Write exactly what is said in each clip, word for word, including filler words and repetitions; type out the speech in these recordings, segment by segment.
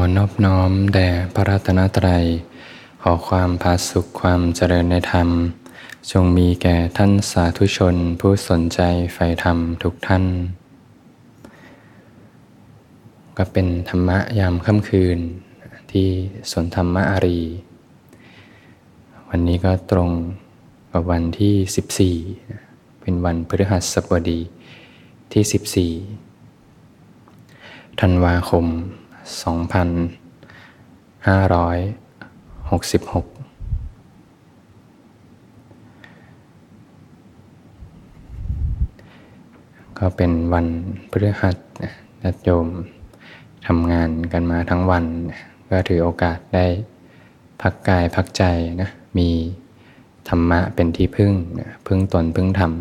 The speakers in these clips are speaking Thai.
อนอบน้อมแด่พระรัตนตรัยขอความผาสุกความเจริญในธรรมจงมีแก่ท่านสาธุชนผู้สนใจใฝ่ธรรมทุกท่านก็เป็นธรรมะยามค่ำคืนที่สนธรรมอารีวันนี้ก็ตรงกับวันที่สิบสี่เป็นวันพฤหัสบดีที่สิบสี่ธันวาคมสองพันห้าร้อยหกสิบหกก็เป็นวันพฤหัสญาติโยมทำงานกันมาทั้งวันก็ถือโอกาสได้พักกายพักใจนะมีธรรมะเป็นที่พึ่งพึ่งตนพึ่งธรรม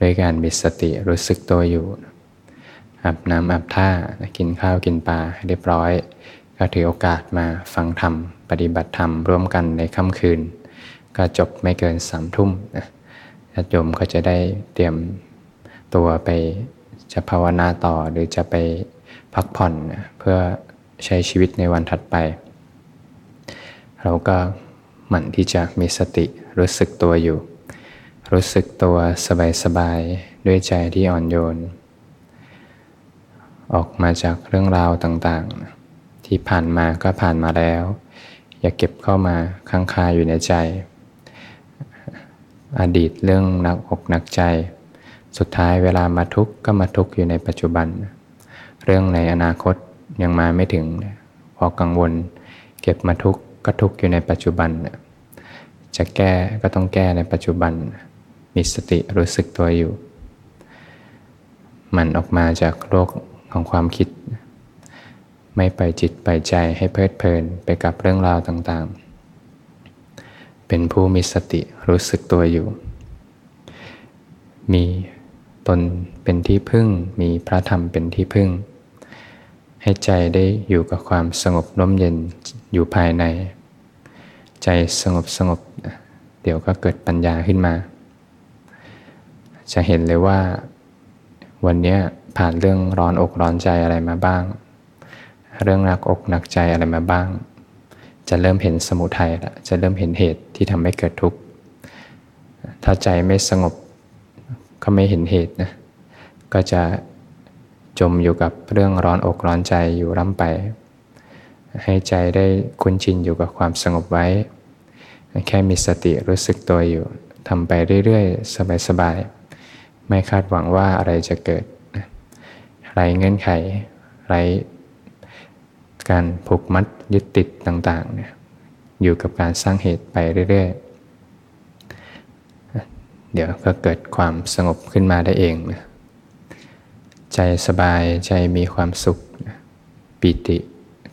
ด้วยการมีสติรู้สึกตัวอยู่อาบน้ำอาบท่ากินข้าวกินปลาเรียบร้อยก็ถือโอกาสมาฟังธรรมปฏิบัติธรรมร่วมกันในค่ำคืนก็จบไม่เกินสามทุ่มญาติโยมก็จะได้เตรียมตัวไปจะภาวนาต่อหรือจะไปพักผ่อนเพื่อใช้ชีวิตในวันถัดไปเราก็หมั่นที่จะมีสติรู้สึกตัวอยู่รู้สึกตัวสบายๆด้วยใจที่อ่อนโยนออกมาจากเรื่องราวต่างๆที่ผ่านมาก็ผ่านมาแล้วอย่าเก็บเข้ามาค้างคาอยู่ในใจอดีตเรื่องหนักอกหนักใจสุดท้ายเวลามาทุกข์ก็มาทุกข์อยู่ในปัจจุบันเรื่องในอนาคตยังมาไม่ถึงพอกังวลเก็บมาทุกข์ก็ทุกข์อยู่ในปัจจุบันจะแก้ก็ต้องแก้ในปัจจุบันมีสติรู้สึกตัวอยู่มันออกมาจากโลกของความคิดไม่ไปจิตไปใจให้เพลิดเพลินไปกับเรื่องราวต่างๆเป็นผู้มีสติรู้สึกตัวอยู่มีตนเป็นที่พึ่งมีพระธรรมเป็นที่พึ่งให้ใจได้อยู่กับความสงบร่มเย็นอยู่ภายในใจสงบสงบเดี๋ยวก็เกิดปัญญาขึ้นมาจะเห็นเลยว่าวันนี้ผ่านเรื่องร้อนอกร้อนใจอะไรมาบ้างเรื่องหนักอกหนักใจอะไรมาบ้างจะเริ่มเห็นสมุทัยละจะเริ่มเห็นเหตุที่ทำให้เกิดทุกข์ถ้าใจไม่สงบก็ไม่เห็นเหตุนะก็จะจมอยู่กับเรื่องร้อนอกร้อนใจอยู่ร่ำไปให้ใจได้คุ้นชินอยู่กับความสงบไว้แค่มีสติรู้สึกตัวอยู่ทำไปเรื่อยๆสบายๆไม่คาดหวังว่าอะไรจะเกิดไร้เงื่อนไขไร้การผูกมัดยึดติดต่างๆเนี่ยอยู่กับการสร้างเหตุไปเรื่อยๆเดี๋ยวก็เกิดความสงบขึ้นมาได้เองนะใจสบายใจมีความสุขปิติ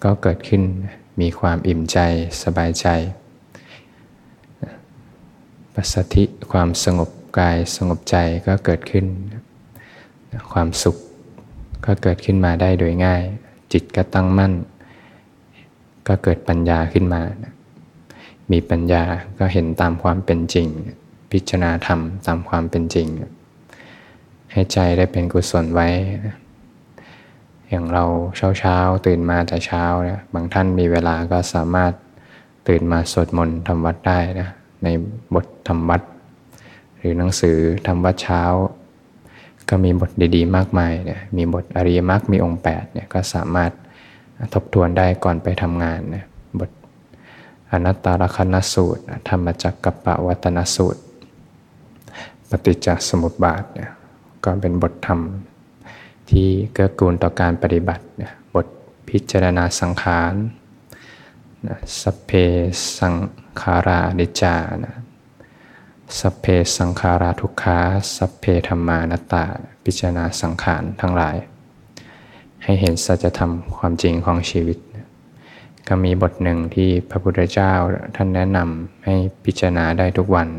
ก็เกิดขึ้นมีความอิ่มใจสบายใจปัสสัทธิความสงบกายสงบใจก็เกิดขึ้นความสุขก็เกิดขึ้นมาได้โดยง่ายจิตก็ตั้งมั่นก็เกิดปัญญาขึ้นมามีปัญญาก็เห็นตามความเป็นจริงพิจารณาธรรมตามความเป็นจริงให้ใจได้เป็นกุศลไว้อย่างเราเช้าๆตื่นมาแต่เช้านะบางท่านมีเวลาก็สามารถตื่นมาสวดมนต์ทำวัดได้นะในบททำวัดหรือหนังสือทำวัดเช้าก็มีบทดีๆมากมายนะมีบทอริยมรรคมีองค์แปดเนี่ยก็สามารถทบทวนได้ก่อนไปทำงานนะบทอนัตตลักขณสูตรธรรมจักกัปปวัตตนสูตรปฏิจจสมุปบาทเนี่ยก็เป็นบทธรรมที่เกื้อกูลต่อการปฏิบัติเนี่ยบทพิจารณาสังขารสัพเพสังขาราอนิจจานะสัพเพสังขาราทุกขาสัพเพธัมมานัตตาพิจารณาสังขารทั้งหลายให้เห็นสัจธรรมความจริงของชีวิตก็มีบทหนึ่งที่พระพุทธเจ้าท่านแนะนำให้พิจารณาได้ทุกวัน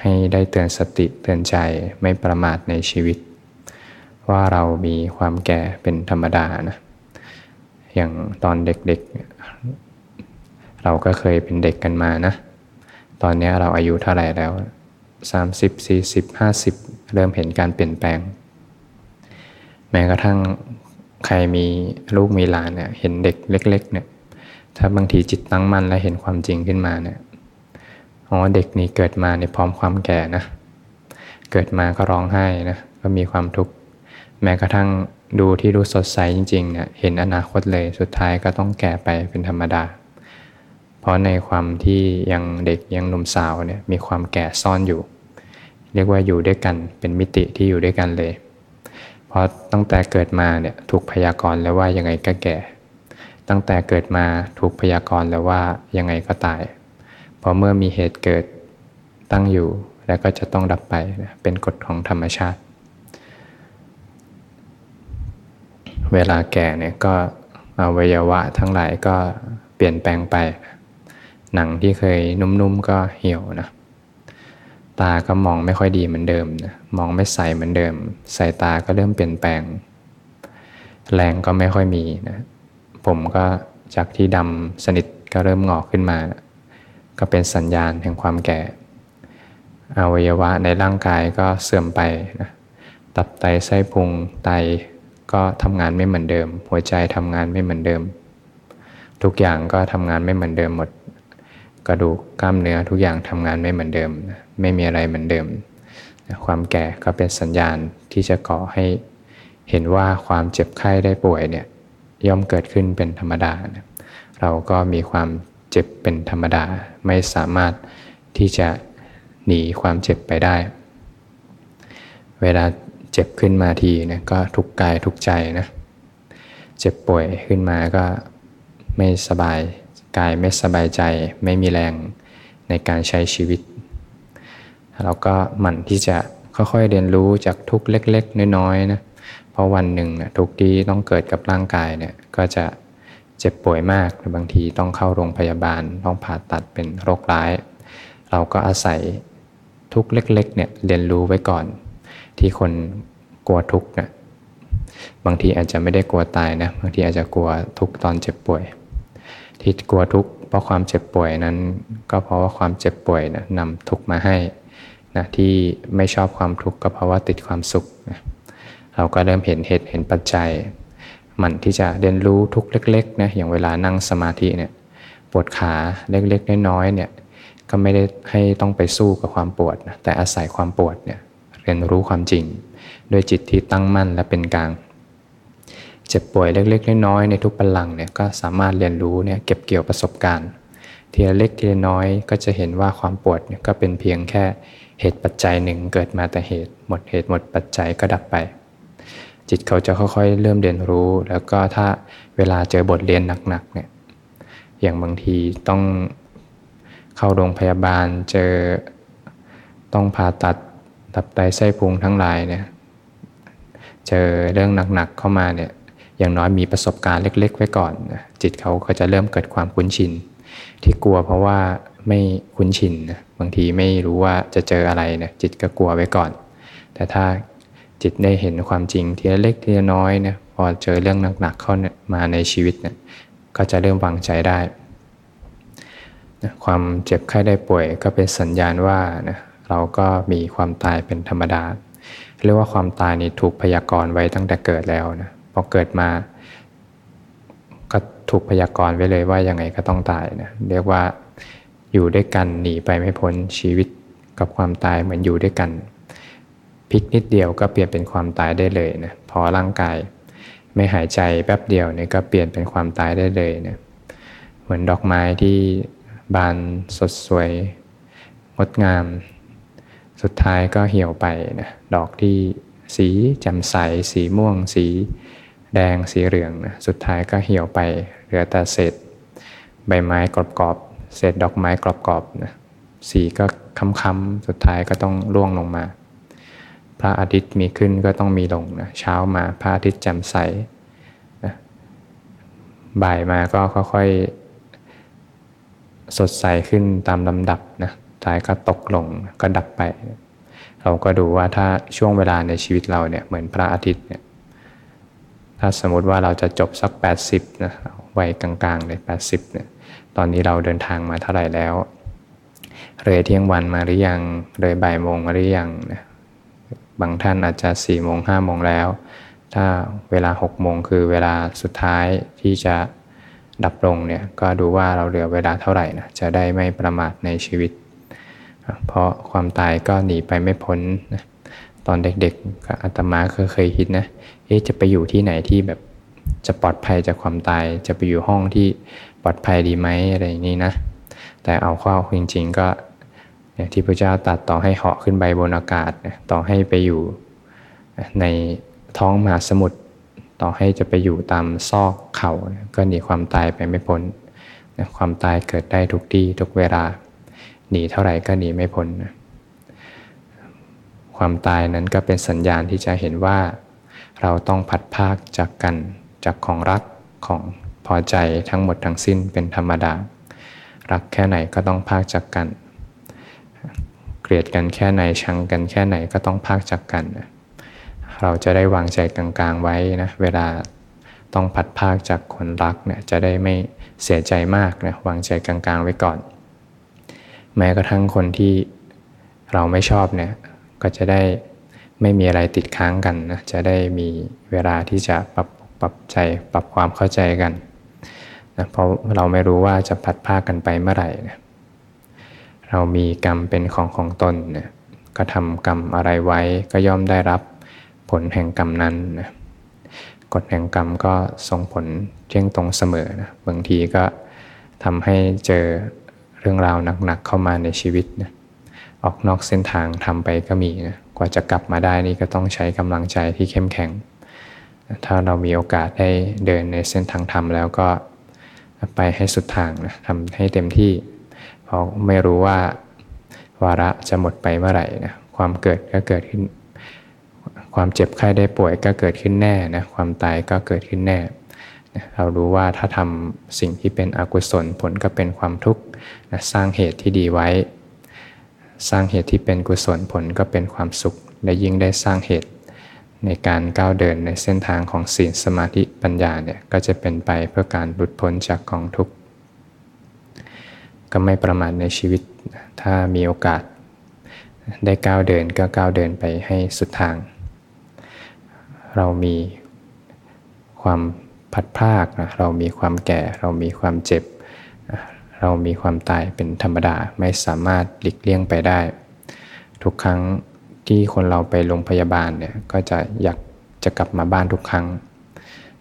ให้ได้เตือนสติเตือนใจไม่ประมาทในชีวิตว่าเรามีความแก่เป็นธรรมดานะอย่างตอนเด็กๆ เ, เราก็เคยเป็นเด็กกันมานะตอนนี้เราอายุเท่าไหร่แล้วสามสิบ สี่สิบ ห้าสิบเริ่มเห็นการเปลี่ยนแปลงแม้กระทั่ง ใครมีลูกมีหลานเนี่ยเห็นเด็กเล็กๆเนี่ยถ้าบางทีจิตตั้งมั่นและเห็นความจริงขึ้นมาเนี่ยอ๋อเด็กนี้เกิดมาในพร้อมความแก่นะเกิดมาก็ร้องไห้นะก็มีความทุกข์แม้กระทั่งดูที่ดูสดใสจริงๆเนี่ยเห็นอนาคตเลยสุดท้ายก็ต้องแก่ไปเป็นธรรมดาเพราะในความที่ยังเด็กยังหนุ่มสาวเนี่ยมีความแก่ซ่อนอยู่เรียกว่าอยู่ด้วยกันเป็นมิติที่อยู่ด้วยกันเลยเพราะตั้งแต่เกิดมาเนี่ยถูกพยากรณ์แล้วว่ายังไงก็แก่ตั้งแต่เกิดมาถูกพยากรณ์แล้วว่ายังไงก็ตายเพราะเมื่อมีเหตุเกิดตั้งอยู่แล้วก็จะต้องดับไปนะเป็นกฎของธรรมชาติเวลาแก่เนี่ยก็อวัยวะทั้งหลายก็เปลี่ยนแปลงไปหนังที่เคยนุ่มๆก็เหี่ยวนะตาก็มองไม่ค่อยดีเหมือนเดิมนะมองไม่ใสเหมือนเดิมสายตาก็เริ่มเปลี่ยนแปลงแรงก็ไม่ค่อยมีนะผมก็จากที่ดำสนิทก็เริ่มงอกขึ้นมานะก็เป็นสัญญาณแห่งความแก่อวัยวะในร่างกายก็เสื่อมไปนะตับไตไส้พุงไตก็ทำงานไม่เหมือนเดิมหัวใจทำงานไม่เหมือนเดิมทุกอย่างก็ทำงานไม่เหมือนเดิมหมดกระดูกกล้ามเนื้อทุกอย่างทำงานไม่เหมือนเดิมไม่มีอะไรเหมือนเดิมความแก่ก็เป็นสัญญาณที่จะก่อให้เห็นว่าความเจ็บไข้ได้ป่วยเนี่ยย่อมเกิดขึ้นเป็นธรรมดาเราก็มีความเจ็บเป็นธรรมดาไม่สามารถที่จะหนีความเจ็บไปได้เวลาเจ็บขึ้นมาทีนะก็ทุกกายทุกใจนะเจ็บป่วยขึ้นมาก็ไม่สบายกายไม่สบายใจไม่มีแรงในการใช้ชีวิตเราก็หมั่นที่จะค่อยๆเรียนรู้จากทุกเล็กๆน้อยๆนะเพราะวันหนึ่งนะทุกที่ต้องเกิดกับร่างกายเนี่ยก็จะเจ็บป่วยมากบางทีต้องเข้าโรงพยาบาลต้องผ่าตัดเป็นโรคร้ายเราก็อาศัยทุกข์เล็กๆเนี่ยเรียนรู้ไว้ก่อนที่คนกลัวทุกข์นะบางทีอาจจะไม่ได้กลัวตายนะบางทีอาจจะกลัวทุกข์ตอนเจ็บป่วยที่กลัวทุกข์เพราะความเจ็บป่วยนั้นก็เพราะว่าความเจ็บป่วยนะนำทุกข์มาให้นะที่ไม่ชอบความทุกข์ก็เพราะว่าติดความสุขนะเราก็เริ่มเห็นเหตุเห็นปัจจัยหมั่นที่จะเรียนรู้ทุกข์เล็กๆนะอย่างเวลานั่งสมาธิเนี่ยปวดขาเล็กๆน้อยๆเนี่ยก็ไม่ได้ให้ต้องไปสู้กับความปวดนะแต่อาศัยความปวดเนี่ยเรียนรู้ความจริงด้วยจิตที่ตั้งมั่นและเป็นกลางเจ็บป่วยเล็กๆน้อยๆในทุกปัลลังก์เนี่ยก็สามารถเรียนรู้เนี่ยเก็บเกี่ยวประสบการณ์ทีละเล็กทีละน้อยก็จะเห็นว่าความปวดเนี่ยก็เป็นเพียงแค่เหตุปัจจัยหนึ่งเกิดมาแต่เหตุหมดเหตุหมดปัจจัยก็ดับไปจิตเขาจะค่อยๆเริ่มเรียนรู้แล้วก็ถ้าเวลาเจอบทเรียนหนักๆเนี่ยอย่างบางทีต้องเข้าโรงพยาบาลเจอต้องผ่าตัดตับไตไส้พุงทั้งหลายเนี่ยเจอเรื่องหนักๆเข้ามาเนี่ยอย่างน้อยมีประสบการณ์เล็กๆไว้ก่อนนะจิตเขาก็จะเริ่มเกิดความคุ้นชินที่กลัวเพราะว่าไม่คุ้นชินนะบางทีไม่รู้ว่าจะเจออะไรเนี่ยจิตก็กลัวไว้ก่อนแต่ถ้าจิตได้เห็นความจริงทีละเล็กทีละน้อยเนี่ยพอเจอเรื่องหนักๆเข้ามาในชีวิตเนี่ยก็จะเริ่มวางใจได้ความเจ็บไข้ได้ป่วยก็เป็นสัญญาณว่านะเราก็มีความตายเป็นธรรมดาเรียกว่าความตายนี่ถูกพยากรณ์ไว้ตั้งแต่เกิดแล้วนะพอเกิดมาก็ถูกพยากรณ์ไว้เลยว่ายังไงก็ต้องตายนะเรียกว่าอยู่ด้วยกันหนีไปไม่พ้นชีวิตกับความตายเหมือนอยู่ด้วยกันพลิกนิดเดียวก็เปลี่ยนเป็นความตายได้เลยนะพอร่างกายไม่หายใจแป๊บเดียวนี่ก็เปลี่ยนเป็นความตายได้เลยนะเหมือนดอกไม้ที่บานสดสวยงดงามสุดท้ายก็เหี่ยวไปนะดอกที่สีแจ่มใสสีม่วงสีแดงสีเหลืองนะสุดท้ายก็เหี่ยวไปเหลือแต่เศษใบไม้กรอบๆเศษดอกไม้กรอบๆนะสีก็ค้ำๆสุดท้ายก็ต้องร่วงลงมาพระอาทิตย์มีขึ้นก็ต้องมีลงนะเช้ามาพระอาทิตย์แจ่มใสนะบ่ายมาก็ค่อยๆสดใสขึ้นตามลำดับนะท้ายก็ตกลงก็ดับไปเราก็ดูว่าถ้าช่วงเวลาในชีวิตเราเนี่ยเหมือนพระอาทิตย์เนี่ยถ้าสมมติว่าเราจะจบสักแปดสิบนะวัยกลางๆเลยแปดสิบเนี่ยตอนนี้เราเดินทางมาเท่าไหร่แล้วเลยเที่ยงวันมาหรือยังเลยบ่ายโมงมาหรือยังนะบางท่านอาจจะสี่โมงห้าโมงแล้ว ถ้าเวลาหกโมงคือเวลาสุดท้ายที่จะดับลงเนี่ยก็ดูว่าเราเหลือเวลาเท่าไหร่นะจะได้ไม่ประมาทในชีวิตเพราะความตายก็หนีไปไม่พ้นนะตอนเด็กๆก็อาตมาเคยเคยคิดนะเอ๊ะจะไปอยู่ที่ไหนที่แบบจะปลอดภัยจากความตายจะไปอยู่ห้องที่ปลอดภัยดีไหมอะไรอย่างนี้นะแต่เอาเข้าจริงๆก็เนี่ยที่พระเจ้าตรัสต่อให้เหาะขึ้นไปบนอากาศต่อให้ไปอยู่ในท้องมหาสมุทรต่อให้จะไปอยู่ตามซอกเขาก็หนีความตายไปไม่พ้นความตายเกิดได้ทุกที่ทุกเวลาหนีเท่าไหร่ก็หนีไม่พ้นความตายนั้นก็เป็นสัญญาณที่จะเห็นว่าเราต้องพัดพรากจากกันจากของรักของพอใจทั้งหมดทั้งสิ้นเป็นธรรมดารักแค่ไหนก็ต้องพรากจากกันเกลียดกันแค่ไหนชังกันแค่ไหนก็ต้องพรากจากกันเราจะได้วางใจกลางๆไว้นะเวลาต้องพัดพรากจากคนรักเนี่ยจะได้ไม่เสียใจมากนะวางใจกลางๆไว้ก่อนแม้กระทั่งคนที่เราไม่ชอบเนี่ยก็จะได้ไม่มีอะไรติดค้างกันนะจะได้มีเวลาที่จะปรับปรับใจปรับความเข้าใจกันนะเพราะเราไม่รู้ว่าจะพัดพรากกันไปเมื่อไหร่นะเรามีกรรมเป็นของของตนนะก็ทำกรรมอะไรไว้ก็ย่อมได้รับผลแห่งกรรมนั้นนะกฎแห่งกรรมก็ส่งผลเที่ยงตรงเสมอนะบางทีก็ทำให้เจอเรื่องราวหนักๆเข้ามาในชีวิตนะออกนอกเส้นทางทำไปก็มีนะกว่าจะกลับมาได้นี่ก็ต้องใช้กำลังใจที่เข้มแข็งถ้าเรามีโอกาสได้เดินในเส้นทางธรรมแล้วก็ไปให้สุดทางนะทำให้เต็มที่เพราะไม่รู้ว่าวาระจะหมดไปเมื่อไหร่นะความเกิดก็เกิดขึ้นความเจ็บไข้ได้ป่วยก็เกิดขึ้นแน่นะความตายก็เกิดขึ้นแน่เรารู้ว่าถ้าทำสิ่งที่เป็นอกุศลผลก็เป็นความทุกข์นะสร้างเหตุที่ดีไว้สร้างเหตุที่เป็นกุศลผลก็เป็นความสุขและยิ่งได้สร้างเหตุในการก้าวเดินในเส้นทางของศีลสมาธิปัญญาเนี่ยก็จะเป็นไปเพื่อการหลุดพ้นจากกองทุกข์ก็ไม่ประมาทในชีวิตถ้ามีโอกาสได้ก้าวเดินก็ก้าวเดินไปให้สุดทางเรามีความพัดพรากนะเรามีความแก่เรามีความเจ็บเรามีความตายเป็นธรรมดาไม่สามารถหลีกเลี่ยงไปได้ทุกครั้งที่คนเราไปโรงพยาบาลเนี่ยก็จะอยากจะกลับมาบ้านทุกครั้ง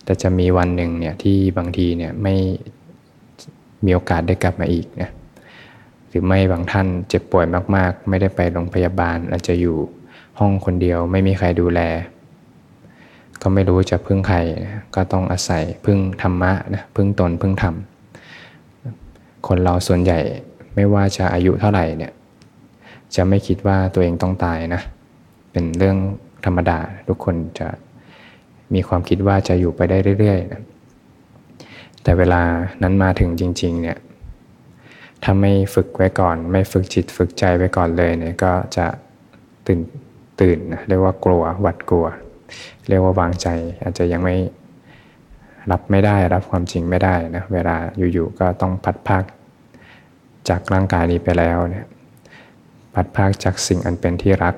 แต่จะมีวันหนึ่งเนี่ยที่บางทีเนี่ยไม่มีโอกาสได้กลับมาอีกนะหรือไม่บางท่านเจ็บป่วยมากๆไม่ได้ไปโรงพยาบาลอาจจะอยู่ห้องคนเดียวไม่มีใครดูแลก็ไม่รู้จะพึ่งใครนะก็ต้องอาศัยพึ่งธรรมะนะพึ่งตนพึ่งธรรมคนเราส่วนใหญ่ไม่ว่าจะอายุเท่าไหร่เนี่ยจะไม่คิดว่าตัวเองต้องตายนะเป็นเรื่องธรรมดาทุกคนจะมีความคิดว่าจะอยู่ไปได้เรื่อยๆนะแต่เวลานั้นมาถึงจริงๆเนี่ยถ้าไม่ฝึกไว้ก่อนไม่ฝึกจิตฝึกใจไว้ก่อนเลยเนี่ยก็จะตื่นตื่นนะเรียกว่ากลัวหวาดกลัวเรียกว่าวางใจอาจจะยังไม่รับไม่ได้รับความจริงไม่ได้นะเวลาอยู่ๆก็ต้องพัดพรากจากร่างกายนี้ไปแล้วเนี่ยพัดพรากจากสิ่งอันเป็นที่รัก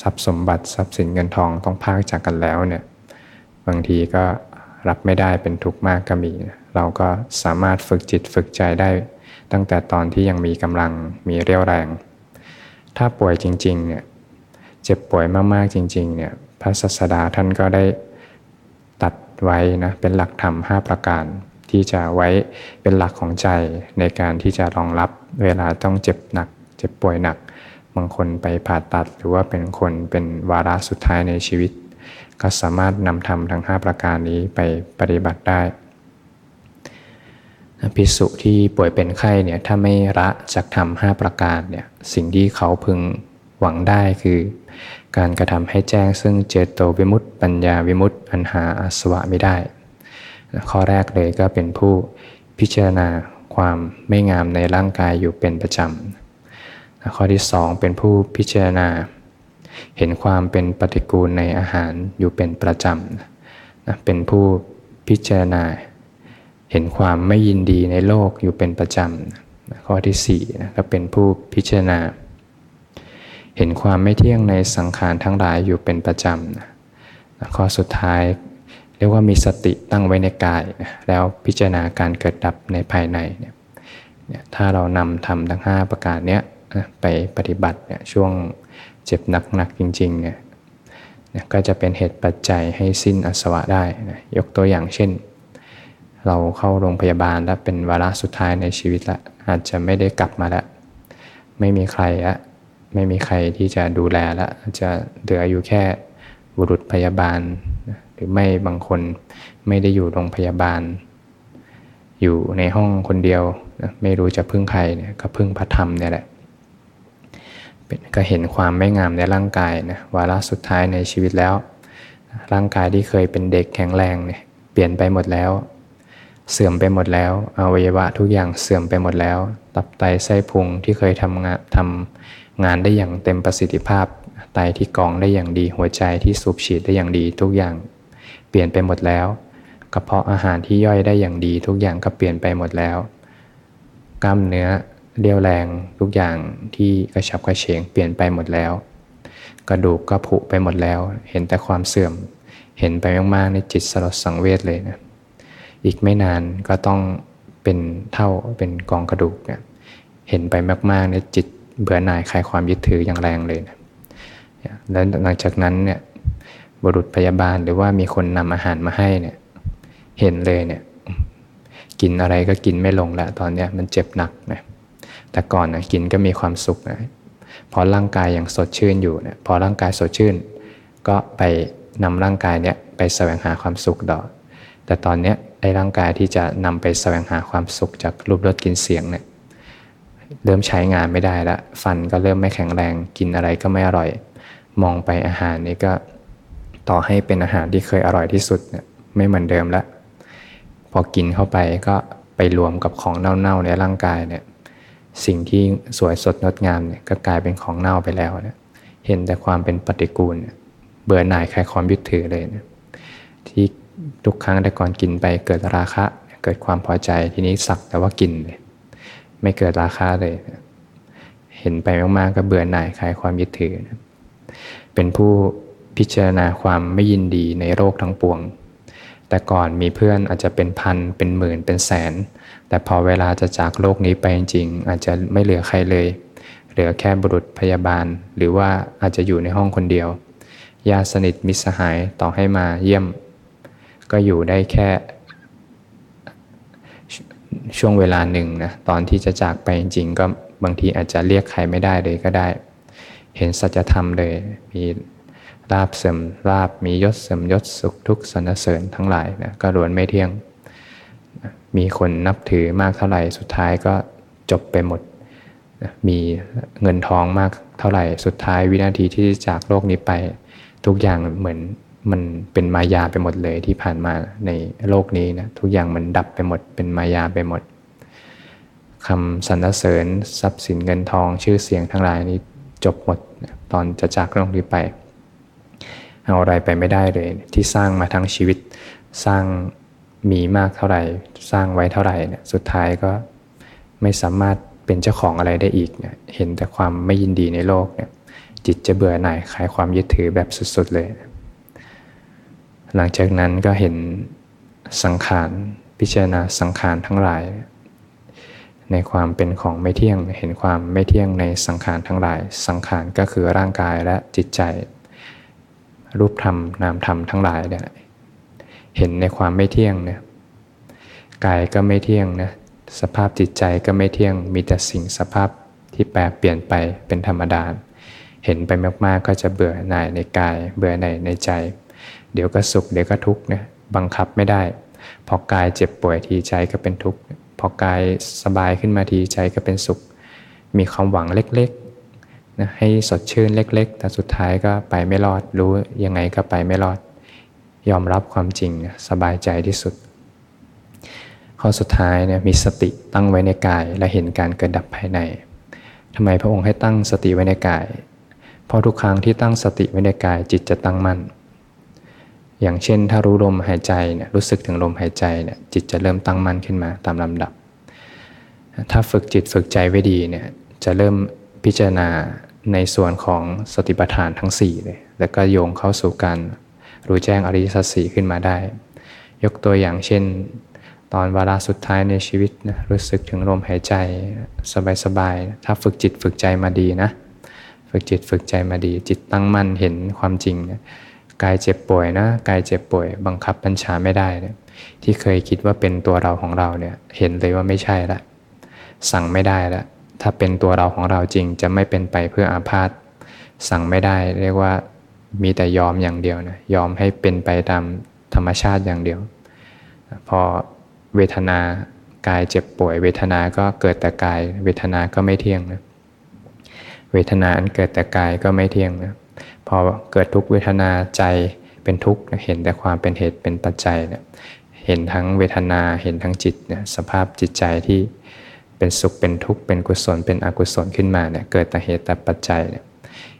ทรัพย์สมบัติทรัพย์สินเงินทองต้องพรากจากกันแล้วเนี่ยบางทีก็รับไม่ได้เป็นทุกข์มากก็มีเราก็สามารถฝึกจิตฝึกใจได้ตั้งแต่ตอนที่ยังมีกำลังมีเรี่ยวแรงถ้าป่วยจริงๆเนี่ยเจ็บป่วยมากๆจริงๆเนี่ยพระศาสดาท่านก็ได้ตัดไว้นะเป็นหลักธรรมห้าประการที่จะไว้เป็นหลักของใจในการที่จะรองรับเวลาต้องเจ็บหนักเจ็บป่วยหนักบางคนไปผ่าตัดหรือว่าเป็นคนเป็นวาระสุดท้ายในชีวิตก็สามารถนำธรรมทั้งห้าประการนี้ไปปฏิบัติได้ภิกษุที่ป่วยเป็นไข้เนี่ยถ้าไม่ละจากธรรมห้าประการเนี่ยสิ่งที่เขาพึงหวังได้คือการกระทำให้แจ้งซึ่งเจโตวิมุตติปัญญาวิมุตติอันหาอาสวะไม่ได้ข้อแรกเลยก็เป็นผู้พิจารณาความไม่งามในร่างกายอยู่เป็นประจำข้อที่สองเป็นผู้พิจารณาเห็นความเป็นปฏิกูลในอาหารอยู่เป็นประจำเป็นผู้พิจารณาเห็นความไม่ยินดีในโลกอยู่เป็นประจำข้อที่สี่ก็เป็นผู้พิจารณาเห็นความไม่เที่ยงในสังขารทั้งหลายอยู่เป็นประจำ ข้อสุดท้ายเรียกว่ามีสติตั้งไว้ในกายแล้วพิจารณาการเกิดดับในภายในเนี่ยถ้าเรานำธรรมทั้งห้าประการเนี้ยไปปฏิบัติเนี่ยช่วงเจ็บหนักๆจริงๆเนี่ยก็จะเป็นเหตุปัจจัยให้สิ้นอาสวะได้นะยกตัวอย่างเช่นเราเข้าโรงพยาบาลแล้วเป็นวาระสุดท้ายในชีวิตละอาจจะไม่ได้กลับมาละไม่มีใครละไม่มีใครที่จะดูแลละจะเหลืออยู่แค่บุรุษพยาบาลหรือไม่บางคนไม่ได้อยู่โรงพยาบาลอยู่ในห้องคนเดียวไม่รู้จะพึ่งใครเนี่ยก็พึ่งพระธรรมเนี่ยแหละก็เห็นความไม่งามในร่างกายนะวาระสุดท้ายในชีวิตแล้วร่างกายที่เคยเป็นเด็กแข็งแรงเนี่ยเปลี่ยนไปหมดแล้วเสื่อมไปหมดแล้วอวัยวะทุกอย่างเสื่อมไปหมดแล้วตับไตไส้พุงที่เคยทำงานทำงานได้อย่างเต็มประสิทธิภาพไตที่กรองได้อย่างดีหัวใจที่สูบฉีดได้อย่างดีทุกอย่างเปลี่ยนไปหมดแล้วกระเพาะอาหารที่ย่อยได้อย่างดีทุกอย่างก็เปลี่ยนไปหมดแล้วกล้ามเนื้อเรี่ยวแรงทุกอย่างที่กระฉับกระเฉงเปลี่ยนไปหมดแล้วกระดูกก็ผุไปหมดแล้วเห็นแต่ความเสื่อมเห็นไปมากๆในจิตสลดสังเวชเลยนะอีกไม่นานก็ต้องเป็นเท่าเป็นกองกระดูกเนี่ยเห็นไปมากๆในจิตเบื่อหน่ายคลายความยึดถืออย่างแรงเลยนะแล้วหลังจากนั้นเนี่ยบุรุษพยาบาลหรือว่ามีคนนำอาหารมาให้เนี่ยเห็นเลยเนี่ยกินอะไรก็กินไม่ลงละตอนเนี้ยมันเจ็บหนักนะแต่ก่อนนะกินก็มีความสุขนะพอร่างกายยังสดชื่นอยู่เนี่ยพอร่างกายสดชื่นก็ไปนำร่างกายเนี้ยไปแสวงหาความสุขต่อแต่ตอนเนี้ยไอ้ร่างกายที่จะนำไปแสวงหาความสุขจากรูปรสกลิ่นเสียงเนี่ยเริ่มใช้งานไม่ได้ละฟันก็เริ่มไม่แข็งแรงกินอะไรก็ไม่อร่อยมองไปอาหารนี่ก็ต่อให้เป็นอาหารที่เคยอร่อยที่สุดเนี่ยไม่เหมือนเดิมละพอกินเข้าไปก็ไปรวมกับของเน่าๆในร่างกายเนี่ยสิ่งที่สวยสดงดงามเนี่ยก็กลายเป็นของเน่าไปแล้วเนี่ยเห็นแต่ความเป็นปฏิกูลเนี่ยเบื่อหน่ายคลายความยึดถือเลยเนี่ยที่ทุกครั้งแต่ก่อนกินไปเกิดราคะเกิดความพอใจทีนี้สักแต่ว่ากินเลยไม่เกิดราคะเลยเห็นไปมากๆก็เบื่อหน่ายคลายความยึดถือนะเป็นผู้พิจารณาความไม่ยินดีในโรคทั้งปวงแต่ก่อนมีเพื่อนอาจจะเป็นพันเป็นหมื่นเป็นแสนแต่พอเวลาจะจากโลกนี้ไปจริงๆอาจจะไม่เหลือใครเลยเหลือแค่บุรุษพยาบาลหรือว่าอาจจะอยู่ในห้องคนเดียวญาติสนิทมิตรสหายต่อให้มาเยี่ยมก็อยู่ได้แค่ช่วงเวลาหนึ่งนะตอนที่จะจากไปจริงๆก็บางทีอาจจะเรียกใครไม่ได้เลยก็ได้เห็นสัจธรรมเลยมีลาภเสื่อมลาภมียศเสื่อมยศสุขทุกข์สรรเสริญทั้งหลายนะก็ล้วนไม่เที่ยงมีคนนับถือมากเท่าไหร่สุดท้ายก็จบไปหมดนะมีเงินทองมากเท่าไหร่สุดท้ายวินาทีที่จากโลกนี้ไปทุกอย่างเหมือนมันเป็นมายาไปหมดเลยที่ผ่านมาในโลกนี้นะทุกอย่างมันดับไปหมดเป็นมายาไปหมดคำสรรเสริญทรัพย์สินเงินทองชื่อเสียงทั้งหลายนี้จบหมดนะตอนจะจากโลกนี้ไปเอาอะไรไปไม่ได้เลยที่สร้างมาทั้งชีวิตสร้างมีมากเท่าไหร่สร้างไว้เท่าไหร่เนี่ยสุดท้ายก็ไม่สามารถเป็นเจ้าของอะไรได้อีกเนี่ยเห็นแต่ความไม่ยินดีในโลกเนี่ยจิตจะเบื่อหน่ายคลายความยึดถือแบบสุดๆเลยหลังจากนั้นก็เห็นสังขารพิจารณาสังขารทั้งหลายในความเป็นของไม่เที่ยงเห็นความไม่เที่ยงในสังขารทั้งหลายสังขารก็คือร่างกายและจิตใจรูปธรรมนามธรรมทั้งหลายเนี่ยเห็นในความไม่เที่ยงเนี่ยกายก็ไม่เที่ยงนะสภาพจิตใจก็ไม่เที่ยงมีแต่สิ่งสภาพที่แปรเปลี่ยนไปเป็นธรรมดาเห็นไปมากๆก็จะเบื่อหน่ายในกายเบื่อหน่ายในใจเดี๋ยวก็สุขเดี๋ยวก็ทุกข์เนี่ยบังคับไม่ได้พอกายเจ็บป่วยทีใจก็เป็นทุกข์พอกายสบายขึ้นมาทีใจก็เป็นสุขมีความหวังเล็กๆนะให้สดชื่นเล็กๆแต่สุดท้ายก็ไปไม่รอดรู้ยังไงก็ไปไม่รอดยอมรับความจริงสบายใจที่สุดข้อสุดท้ายเนี่ยมีสติตั้งไว้ในกายและเห็นการเกิดดับภายในทำไมพระองค์ให้ตั้งสติไว้ในกายเพราะทุกครั้งที่ตั้งสติไว้ในกายจิตจะตั้งมั่นอย่างเช่นถ้ารู้ลมหายใจเนี่ยรู้สึกถึงลมหายใจเนี่ยจิตจะเริ่มตั้งมั่นขึ้นมาตามลำดับถ้าฝึกจิตฝึกใจไว้ดีเนี่ยจะเริ่มพิจารณาในส่วนของสติปัฏฐานทั้งสี่เลยแล้วก็โยงเข้าสู่การ รู้แจ้งอริยสัจสี่ขึ้นมาได้ยกตัวอย่างเช่นตอนเวลาสุดท้ายในชีวิตนะรู้สึกถึงลมหายใจสบายๆถ้าฝึกจิตฝึกใจมาดีนะฝึกจิตฝึกใจมาดีจิตตั้งมั่นเห็นความจริงนะกายเจ็บป่วยนะกายเจ็บป่วยบังคับบัญชาไม่ได้นะที่เคยคิดว่าเป็นตัวเราของเราเนี่ยเห็นเลยว่าไม่ใช่ละสั่งไม่ได้ละถ้าเป็นตัวเราของเราจริงจะไม่เป็นไปเพื่ออาพาธสั่งไม่ได้เรียกว่ามีแต่ยอมอย่างเดียวนะยอมให้เป็นไปตามธรรมชาติอย่างเดียวพอเวทนากายเจ็บป่วยเวทนาก็เกิดแต่กายเวทนาก็ไม่เที่ยงนะเวทนาอันเกิดแต่กายก็ไม่เที่ยงนะพอเกิดทุกเวทนาใจเป็นทุกข์เห็นแต่ความเป็นเหตุเป็นปัจจัยนะเห็นทั้งเวทนาเห็นทั้งจิตนะสภาพจิตใจที่เป็นสุขเป็นทุกข์เป็นกุศลเป็นอกุศลขึ้นมาเนี่ยเกิดแต่เหตุแต่ปัจจัยเนี่ย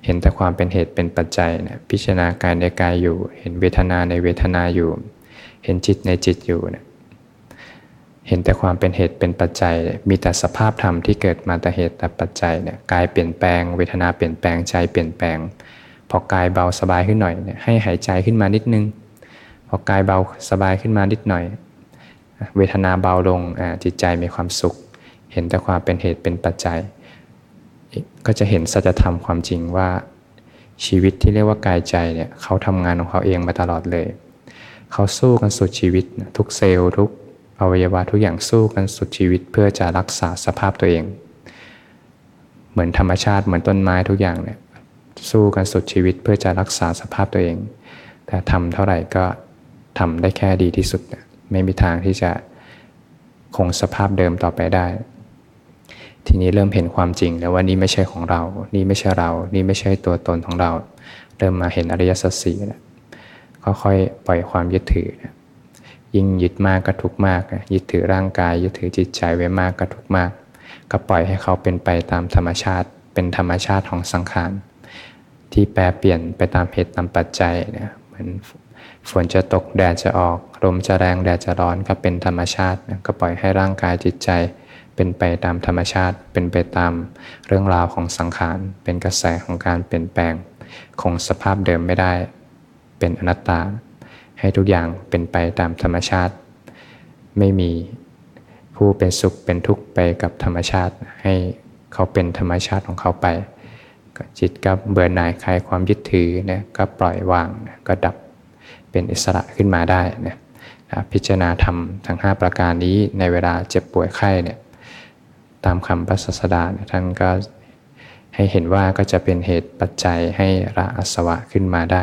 เห็นแต่ความเป็นเหตุเป็นปัจจัยเนี่ยพิจารณากายในกายอยู่เห็นเวทนาในเวทนาอยู่เห็นจิตในจิตอยู่เนี่ยเห็นแต่ความเป็นเหตุเป็นปัจจัยมีแต่สภาพธรรมที่เกิดมาแต่เหตุแต่ปัจจัยเนี่ยกายเปลี่ยนแปลงเวทนาเปลี่ยนแปลงใจเปลี่ยนแปลงพอกายเบาสบายขึ้นหน่อยเนี่ยให้หายใจขึ้นมานิดนึงพอกายเบาสบายขึ้นมานิดหน่อยเวทนาเบาลงจิตใจมีความสุขเห็นแต่ความเป็นเหตุเป็นปัจจัยก็จะเห็นสัจธรรมความจริงว่าชีวิตที่เรียกว่ากายใจเนี่ยเขาทำงานของเขาเองมาตลอดเลยเขาสู้กันสุดชีวิตทุกเซลล์ทุกอวัยวะทุกอย่างสู้กันสุดชีวิตเพื่อจะรักษาสภาพตัวเองเหมือนธรรมชาติเหมือนต้นไม้ทุกอย่างเนี่ยสู้กันสุดชีวิตเพื่อจะรักษาสภาพตัวเองแต่ทำเท่าไหร่ก็ทำได้แค่ดีที่สุดไม่มีทางที่จะคงสภาพเดิมต่อไปได้ทีนี้เริ่มเห็นความจริงแล้วว่านี่ไม่ใช่ของเรานี่ไม่ใช่เรานี่ไม่ใช่ตัวตนของเราเริ่มมาเห็นอริยสัจสี่แล้วค่อยๆปล่อยความยึดถือนะยิ่งยึดมากก็ทุกข์มากนะยึดถือร่างกายยึดถือจิตใจไว้มากก็ทุกข์มากก็ปล่อยให้เขาเป็นไปตามธรรมชาติเป็นธรรมชาติของสังขารที่แปรเปลี่ยนไปตามเหตุตามปัจจัยนะเหมือนฝนจะตกแดดจะออกลมจะแรงแดดจะร้อนก็เป็นธรรมชาตินะก็ปล่อยให้ร่างกายจิตใจเป็นไปตามธรรมชาติเป็นไปตามเรื่องราวของสังขารเป็นกระแสของการเปลี่ยนแปลงคงสภาพเดิมไม่ได้เป็นอนัตตาให้ทุกอย่างเป็นไปตามธรรมชาติไม่มีผู้เป็นสุขเป็นทุกข์ไปกับธรรมชาติให้เขาเป็นธรรมชาติของเขาไปจิตก็เบื่อหน่ายคลายความยึดถือนะก็ปล่อยวางนะก็ดับเป็นอิสระขึ้นมาได้นะพิจารณาธรรมทั้งห้าประการนี้ในเวลาเจ็บป่วยไข้เนี่ยตามคำพระศาสดาท่านก็ให้เห็นว่าก็จะเป็นเหตุปัจจัยให้ละอาสวะขึ้นมาได้